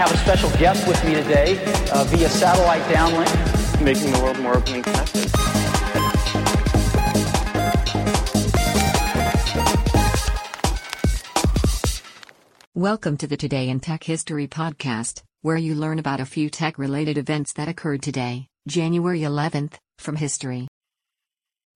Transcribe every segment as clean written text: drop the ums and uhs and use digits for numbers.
have a special guest with me today via satellite downlink. Making the world more open and connected. Welcome to the Today in Tech History podcast, where you learn about a few tech-related events that occurred today, January 11th, from history.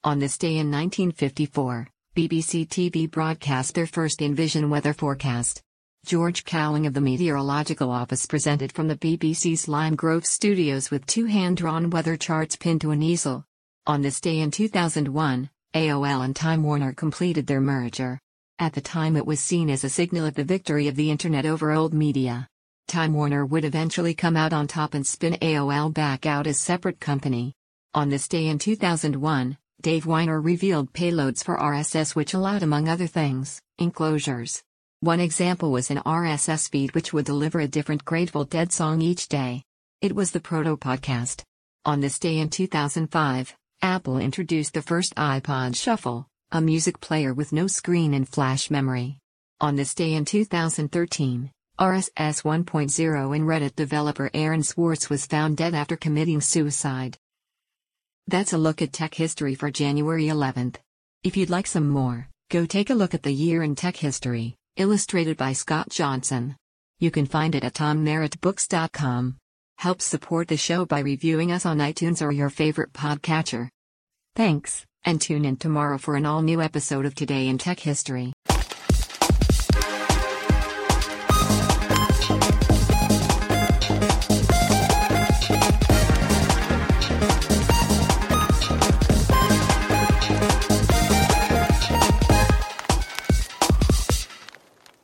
On this day in 1954, BBC TV broadcast their first in-vision weather forecast. George Cowling of the Meteorological Office presented from the BBC's Lime Grove Studios with two hand-drawn weather charts pinned to an easel. On this day in 2001, AOL and Time Warner completed their merger. At the time it was seen as a signal of the victory of the internet over old media. Time Warner would eventually come out on top and spin AOL back out as separate company. On this day in 2001, Dave Weiner revealed payloads for RSS which allowed, among other things, enclosures. One example was an RSS feed which would deliver a different Grateful Dead song each day. It was the proto-podcast. On this day in 2005, Apple introduced the first iPod Shuffle, a music player with no screen and flash memory. On this day in 2013, RSS 1.0 and Reddit developer Aaron Swartz was found dead after committing suicide. That's a look at tech history for January 11th. If you'd like some more, go take a look at The Year in Tech History, illustrated by Scott Johnson. You can find it at merrittbooks.com. Help support the show by reviewing us on iTunes or your favorite podcatcher. Thanks, and tune in tomorrow for an all-new episode of Today in Tech History.